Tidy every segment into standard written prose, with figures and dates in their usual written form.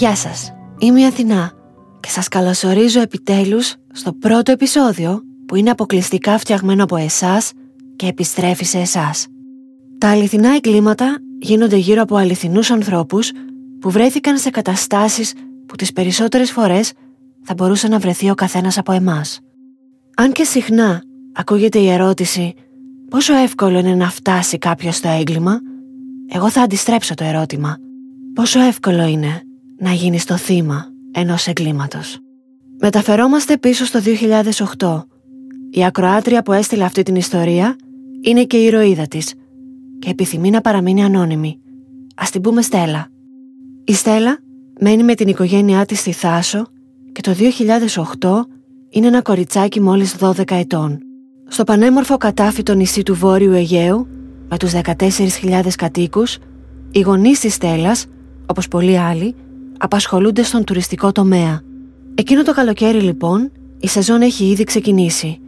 Γεια σας, είμαι η Αθηνά και σας καλωσορίζω επιτέλους στο πρώτο επεισόδιο που είναι αποκλειστικά φτιαγμένο από εσάς και επιστρέφει σε εσάς. Τα αληθινά εγκλήματα γίνονται γύρω από αληθινούς ανθρώπους που βρέθηκαν σε καταστάσεις που τις περισσότερες φορές θα μπορούσε να βρεθεί ο καθένας από εμάς. Αν και συχνά ακούγεται η ερώτηση «Πόσο εύκολο είναι να φτάσει κάποιος στο έγκλημα?», εγώ θα αντιστρέψω το ερώτημα «Πόσο εύκολο είναι να γίνεις το θύμα ενός εγκλήματος?». Μεταφερόμαστε πίσω στο 2008. Η ακροάτρια που έστειλε αυτή την ιστορία είναι και η ηρωίδα της και επιθυμεί να παραμείνει ανώνυμη. Ας την πούμε Στέλλα. Η Στέλλα μένει με την οικογένειά της στη Θάσο και το 2008 είναι ένα κοριτσάκι μόλις 12 ετών. Στο πανέμορφο κατάφυτο νησί του Βόρειου Αιγαίου, με τους 14.000 κατοίκους, οι γονείς της Στέλλας, όπως πολλοί άλλοι, απασχολούνται στον τουριστικό τομέα. Εκείνο το καλοκαίρι λοιπόν, η σεζόν έχει ήδη ξεκινήσει.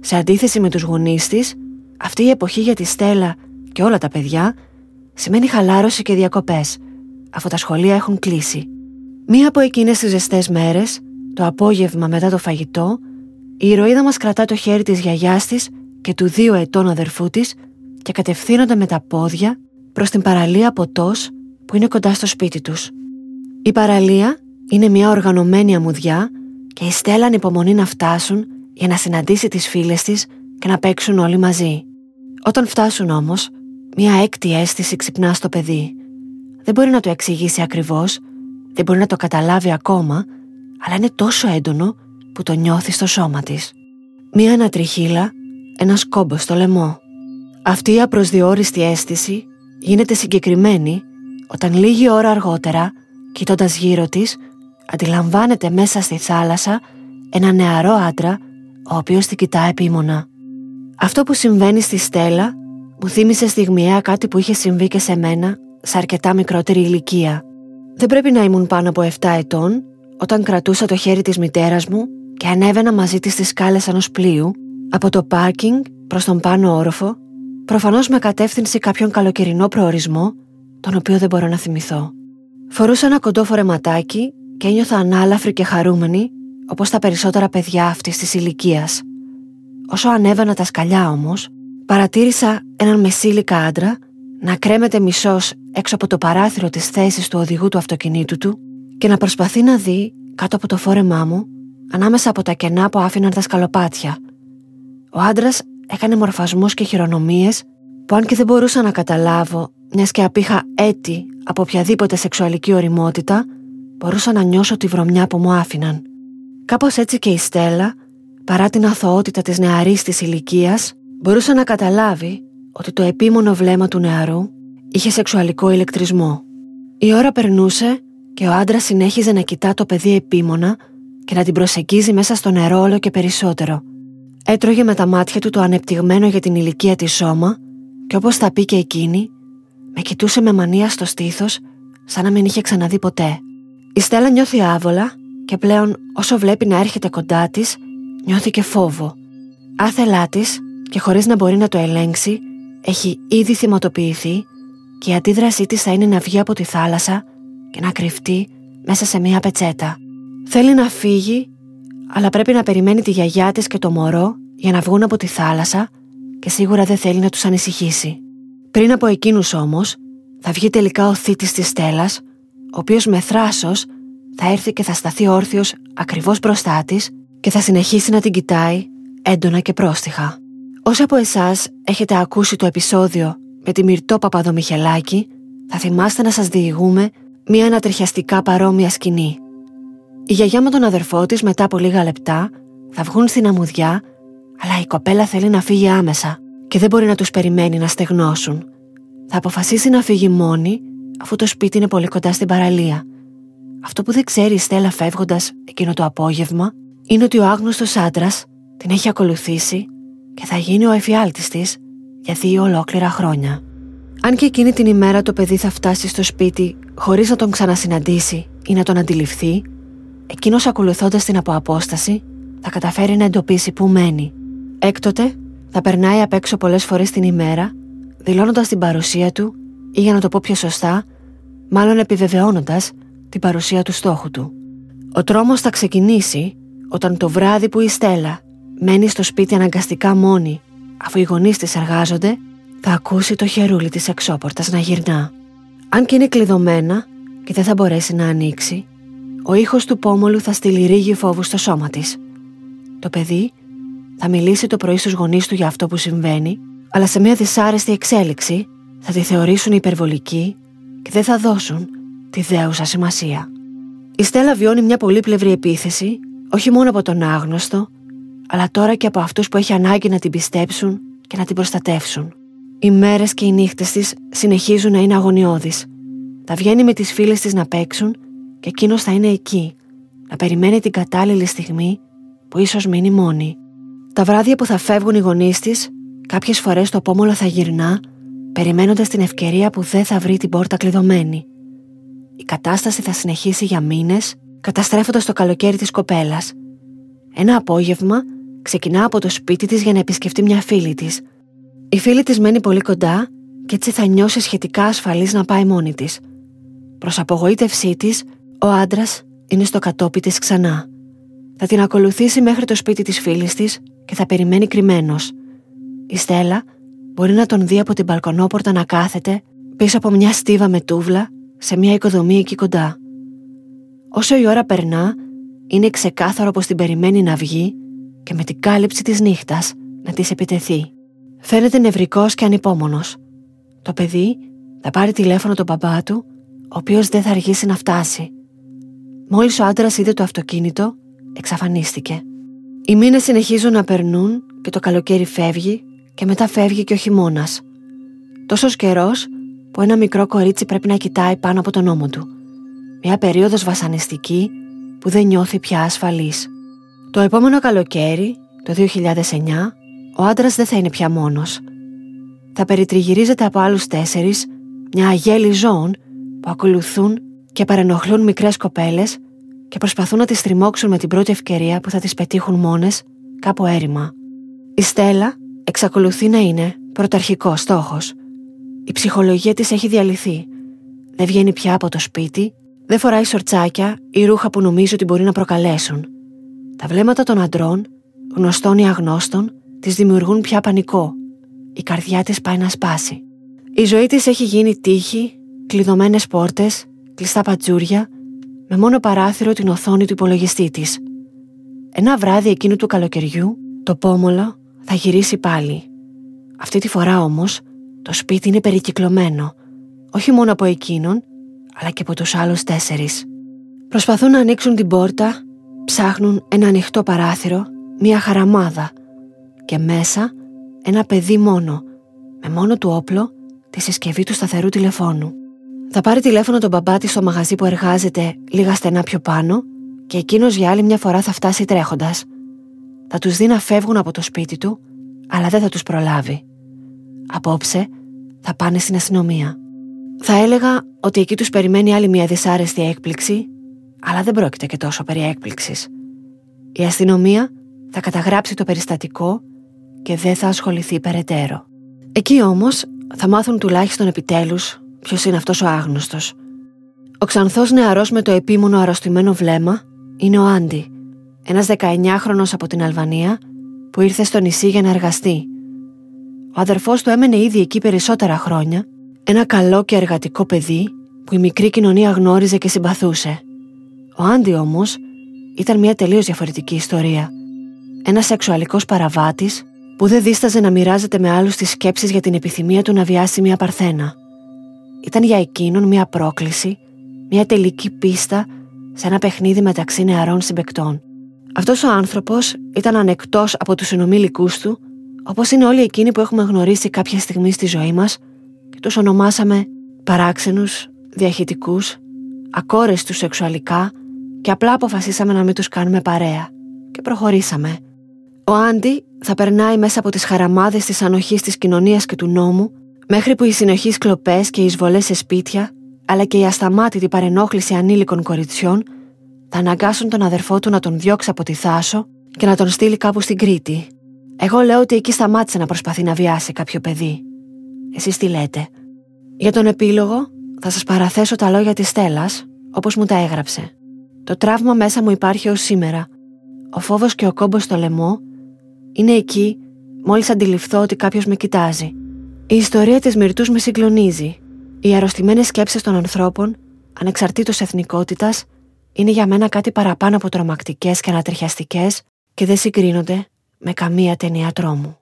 Σε αντίθεση με τους γονείς της, αυτή η εποχή για τη Στέλλα και όλα τα παιδιά σημαίνει χαλάρωση και διακοπές, αφού τα σχολεία έχουν κλείσει. Μία από εκείνες τις ζεστές μέρες, το απόγευμα μετά το φαγητό, η ηρωίδα μας κρατά το χέρι της γιαγιάς της και του 2 ετών αδερφού της και κατευθύνονται με τα πόδια προς την παραλία Ποτός που είναι κοντά στο σπίτι τους. Η παραλία είναι μια οργανωμένη αμμουδιά και η Στέλλα ανυπομονεί να φτάσουν για να συναντήσει τις φίλες της και να παίξουν όλοι μαζί. Όταν φτάσουν όμως, μια έκτη αίσθηση ξυπνά στο παιδί. Δεν μπορεί να το εξηγήσει ακριβώς, δεν μπορεί να το καταλάβει ακόμα, αλλά είναι τόσο έντονο που το νιώθει στο σώμα της. Μια ανατριχύλα, ένας κόμπος στο λαιμό. Αυτή η απροσδιόριστη αίσθηση γίνεται συγκεκριμένη όταν λίγη ώρα αργότερα, κοιτώντας γύρω της, αντιλαμβάνεται μέσα στη θάλασσα ένα νεαρό άντρα, ο οποίος την κοιτά επίμονα. Αυτό που συμβαίνει στη Στέλλα μου θύμισε στιγμιαία κάτι που είχε συμβεί και σε μένα σε αρκετά μικρότερη ηλικία. Δεν πρέπει να ήμουν πάνω από 7 ετών όταν κρατούσα το χέρι της μητέρας μου και ανέβαινα μαζί της στις σκάλες ενός πλοίου από το πάρκινγκ προς τον πάνω όροφο, προφανώς με κατεύθυνση κάποιον καλοκαιρινό προορισμό, τον οποίο δεν μπορώ να θυμηθώ. Φορούσα ένα κοντό φορεματάκι και ένιωθα ανάλαφρη και χαρούμενη, όπως τα περισσότερα παιδιά αυτής της ηλικίας. Όσο ανέβαινα τα σκαλιά όμως, παρατήρησα έναν μεσήλικα άντρα να κρέμεται μισός έξω από το παράθυρο της θέσης του οδηγού του αυτοκινήτου του και να προσπαθεί να δει κάτω από το φόρεμά μου, ανάμεσα από τα κενά που άφηναν τα σκαλοπάτια. Ο άντρας έκανε μορφασμούς και χειρονομίες που, αν και δεν μπορούσα να καταλάβω, μιας και απήχα έτη από οποιαδήποτε σεξουαλική ωριμότητα, μπορούσα να νιώσω τη βρωμιά που μου άφηναν. Κάπως έτσι και η Στέλλα, παρά την αθωότητα της νεαρής της ηλικίας, μπορούσε να καταλάβει ότι το επίμονο βλέμμα του νεαρού είχε σεξουαλικό ηλεκτρισμό. Η ώρα περνούσε και ο άντρας συνέχιζε να κοιτά το παιδί επίμονα και να την προσεγγίζει μέσα στο νερό όλο και περισσότερο. Έτρωγε με τα μάτια του το ανεπτυγμένο για την ηλικία της σώμα και, όπως θα πει και εκείνη, με κοιτούσε με μανία στο στήθος, σαν να μην είχε ξαναδεί ποτέ. Η Στέλλα νιώθει άβολα και πλέον, όσο βλέπει να έρχεται κοντά της, νιώθει και φόβο. Άθελά της και χωρίς να μπορεί να το ελέγξει, έχει ήδη θυματοποιηθεί και η αντίδρασή της θα είναι να βγει από τη θάλασσα και να κρυφτεί μέσα σε μία πετσέτα. Θέλει να φύγει, αλλά πρέπει να περιμένει τη γιαγιά της και το μωρό για να βγουν από τη θάλασσα και σίγουρα δεν θέλει να τους ανησυχήσει. Πριν από εκείνους όμως, θα βγει τελικά ο θήτης της Στέλλας, ο οποίος με θράσος θα έρθει και θα σταθεί όρθιος ακριβώς μπροστά της και θα συνεχίσει να την κοιτάει έντονα και πρόστιχα. Όσοι από εσάς έχετε ακούσει το επεισόδιο με τη Μύρτω Παπαδομιχελάκη, θα θυμάστε να σας διηγούμε μια ανατριχιαστικά παρόμοια σκηνή. Η γιαγιά με τον αδερφό της, μετά από λίγα λεπτά, θα βγουν στην αμμουδιά, αλλά η κοπέλα θέλει να φύγει άμεσα και δεν μπορεί να τους περιμένει να στεγνώσουν. Θα αποφασίσει να φύγει μόνη, αφού το σπίτι είναι πολύ κοντά στην παραλία. Αυτό που δεν ξέρει η Στέλλα φεύγοντας εκείνο το απόγευμα είναι ότι ο άγνωστος άντρας την έχει ακολουθήσει και θα γίνει ο εφιάλτης της για 2 ολόκληρα χρόνια. Αν και εκείνη την ημέρα το παιδί θα φτάσει στο σπίτι χωρίς να τον ξανασυναντήσει ή να τον αντιληφθεί, εκείνος, ακολουθώντας την από απόσταση, θα καταφέρει να εντοπίσει που μένει. Έκτοτε θα περνάει απ' έξω πολλές φορές την ημέρα, δηλώνοντας την παρουσία του, ή για να το πω πιο σωστά, μάλλον επιβεβαιώνοντας την παρουσία του στόχου του. Ο τρόμος θα ξεκινήσει όταν το βράδυ που η Στέλλα μένει στο σπίτι αναγκαστικά μόνη, αφού οι γονείς της εργάζονται, θα ακούσει το χερούλι της εξώπορτας να γυρνά. Αν και είναι κλειδωμένα και δεν θα μπορέσει να ανοίξει, ο ήχος του πόμολου θα στείλει ρίγη φόβου στο σώμα της. Το παιδί θα μιλήσει το πρωί στους γονείς του για αυτό που συμβαίνει, αλλά σε μια δυσάρεστη εξέλιξη θα τη θεωρήσουν υπερβολική και δεν θα δώσουν τη δέουσα σημασία. Η Στέλλα βιώνει μια πολύπλευρη επίθεση, όχι μόνο από τον άγνωστο, αλλά τώρα και από αυτούς που έχει ανάγκη να την πιστέψουν και να την προστατεύσουν. Οι μέρες και οι νύχτες της συνεχίζουν να είναι αγωνιώδεις. Θα βγαίνει με τις φίλες της να παίξουν και εκείνος θα είναι εκεί, να περιμένει την κατάλληλη στιγμή που ίσως μείνει μόνη. Τα βράδια που θα φεύγουν οι γονείς της, κάποιες φορές το πόμολο θα γυρνά, περιμένοντας την ευκαιρία που δεν θα βρει την πόρτα κλειδωμένη. Η κατάσταση θα συνεχίσει για μήνες, καταστρέφοντας το καλοκαίρι της κοπέλας. Ένα απόγευμα ξεκινά από το σπίτι της για να επισκεφτεί μια φίλη της. Η φίλη της μένει πολύ κοντά και έτσι θα νιώσει σχετικά ασφαλής να πάει μόνη της. Προς απογοήτευσή της, ο άντρας είναι στο κατόπι της ξανά. Θα την ακολουθήσει μέχρι το σπίτι της φίλης της και θα περιμένει κρυμμένος. Η Στέλλα μπορεί να τον δει από την μπαλκονόπορτα να κάθεται πίσω από μια στίβα με τούβλα σε μια οικοδομή εκεί κοντά. Όσο η ώρα περνά, είναι ξεκάθαρο πως την περιμένει να βγει και με την κάλυψη της νύχτας να της επιτεθεί. Φαίνεται νευρικός και ανυπόμονος. Το παιδί θα πάρει τηλέφωνο τον μπαμπά του, ο οποίος δεν θα αργήσει να φτάσει. Μόλις ο άντρας είδε το αυτοκίνητο, εξαφανίστηκε. Οι μήνες συνεχίζουν να περνούν και το καλοκαίρι φεύγει και μετά φεύγει και ο χειμώνας. Τόσος καιρός που ένα μικρό κορίτσι πρέπει να κοιτάει πάνω από τον ώμο του. Μια περίοδος βασανιστική που δεν νιώθει πια ασφαλής. Το επόμενο καλοκαίρι, το 2009, ο άντρας δεν θα είναι πια μόνος. Θα περιτριγυρίζεται από άλλους 4, μια αγέλη ζώων που ακολουθούν και παρενοχλούν μικρές κοπέλες και προσπαθούν να τις τριμώξουν με την πρώτη ευκαιρία που θα τις πετύχουν μόνες κάπου έρημα. Η Στέλλα εξακολουθεί να είναι πρωταρχικός στόχος. Η ψυχολογία της έχει διαλυθεί. Δεν βγαίνει πια από το σπίτι, δεν φοράει σορτσάκια ή ρούχα που νομίζει ότι μπορεί να προκαλέσουν. Τα βλέμματα των αντρών, γνωστών ή αγνώστων, της δημιουργούν πια πανικό. Η καρδιά της πάει να σπάσει. Η ζωή της έχει γίνει τύχη, κλειδωμένες πόρτες, κλειστά πατζούρια, με μόνο παράθυρο την οθόνη του υπολογιστή της. Ένα βράδυ εκείνου του καλοκαιριού, το πόμολο θα γυρίσει πάλι. Αυτή τη φορά όμως, το σπίτι είναι περικυκλωμένο, όχι μόνο από εκείνον, αλλά και από τους άλλους 4. Προσπαθούν να ανοίξουν την πόρτα, ψάχνουν ένα ανοιχτό παράθυρο, μια χαραμάδα, και μέσα ένα παιδί μόνο, με μόνο του όπλο τη συσκευή του σταθερού τηλεφώνου. Θα πάρει τηλέφωνο τον μπαμπά της στο μαγαζί που εργάζεται λίγα στενά πιο πάνω και εκείνος για άλλη μια φορά θα φτάσει τρέχοντας. Θα τους δει να φεύγουν από το σπίτι του, αλλά δεν θα τους προλάβει. Απόψε θα πάνε στην αστυνομία. Θα έλεγα ότι εκεί τους περιμένει άλλη μια δυσάρεστη έκπληξη, αλλά δεν πρόκειται και τόσο περί έκπληξης. Η αστυνομία θα καταγράψει το περιστατικό και δεν θα ασχοληθεί περαιτέρω. Εκεί όμως θα μάθουν τουλάχιστον επιτέλους ποιος είναι αυτός ο άγνωστος. Ο ξανθός νεαρός με το επίμονο αρρωστημένο βλέμμα είναι ο Άντι, ένας 19χρονος από την Αλβανία που ήρθε στο νησί για να εργαστεί. Ο αδερφός του έμενε ήδη εκεί περισσότερα χρόνια, ένα καλό και εργατικό παιδί που η μικρή κοινωνία γνώριζε και συμπαθούσε. Ο Άντι όμως ήταν μια τελείως διαφορετική ιστορία. Ένας σεξουαλικός παραβάτης που δεν δίσταζε να μοιράζεται με άλλους τις σκέψεις για την επιθυμία του να βιάσει μια παρθένα. Ήταν για εκείνον μια πρόκληση, μια τελική πίστα σε ένα παιχνίδι μεταξύ νεαρών συμπαικτών. Αυτός ο άνθρωπος ήταν ανεκτός από τους συνομήλικούς του, όπως είναι όλοι εκείνοι που έχουμε γνωρίσει κάποια στιγμή στη ζωή μας και τους ονομάσαμε παράξενους, διαχειτικούς, ακόρεστους σεξουαλικά και απλά αποφασίσαμε να μην τους κάνουμε παρέα και προχωρήσαμε. Ο Άντι θα περνάει μέσα από τις χαραμάδες της ανοχής της κοινωνίας και του νόμου, μέχρι που οι συνεχείς κλοπές και οι εισβολές σε σπίτια, αλλά και η ασταμάτητη παρενόχληση ανήλικων κοριτσιών, θα αναγκάσουν τον αδερφό του να τον διώξει από τη Θάσο και να τον στείλει κάπου στην Κρήτη. Εγώ λέω ότι εκεί σταμάτησε να προσπαθεί να βιάσει κάποιο παιδί. Εσείς τι λέτε? Για τον επίλογο θα σας παραθέσω τα λόγια της Στέλλας, όπως μου τα έγραψε. Το τραύμα μέσα μου υπάρχει ως σήμερα. Ο φόβος και ο κόμπος στο λαιμό είναι εκεί μόλις αντιληφθώ ότι κάποιος με κοιτάζει. Η ιστορία της Μυρτούς με συγκλονίζει. Οι αρρωστημένες σκέψεις των ανθρώπων, ανεξαρτήτως εθνικότητας, είναι για μένα κάτι παραπάνω από τρομακτικές και ανατριχιαστικές και δεν συγκρίνονται με καμία ταινία τρόμου.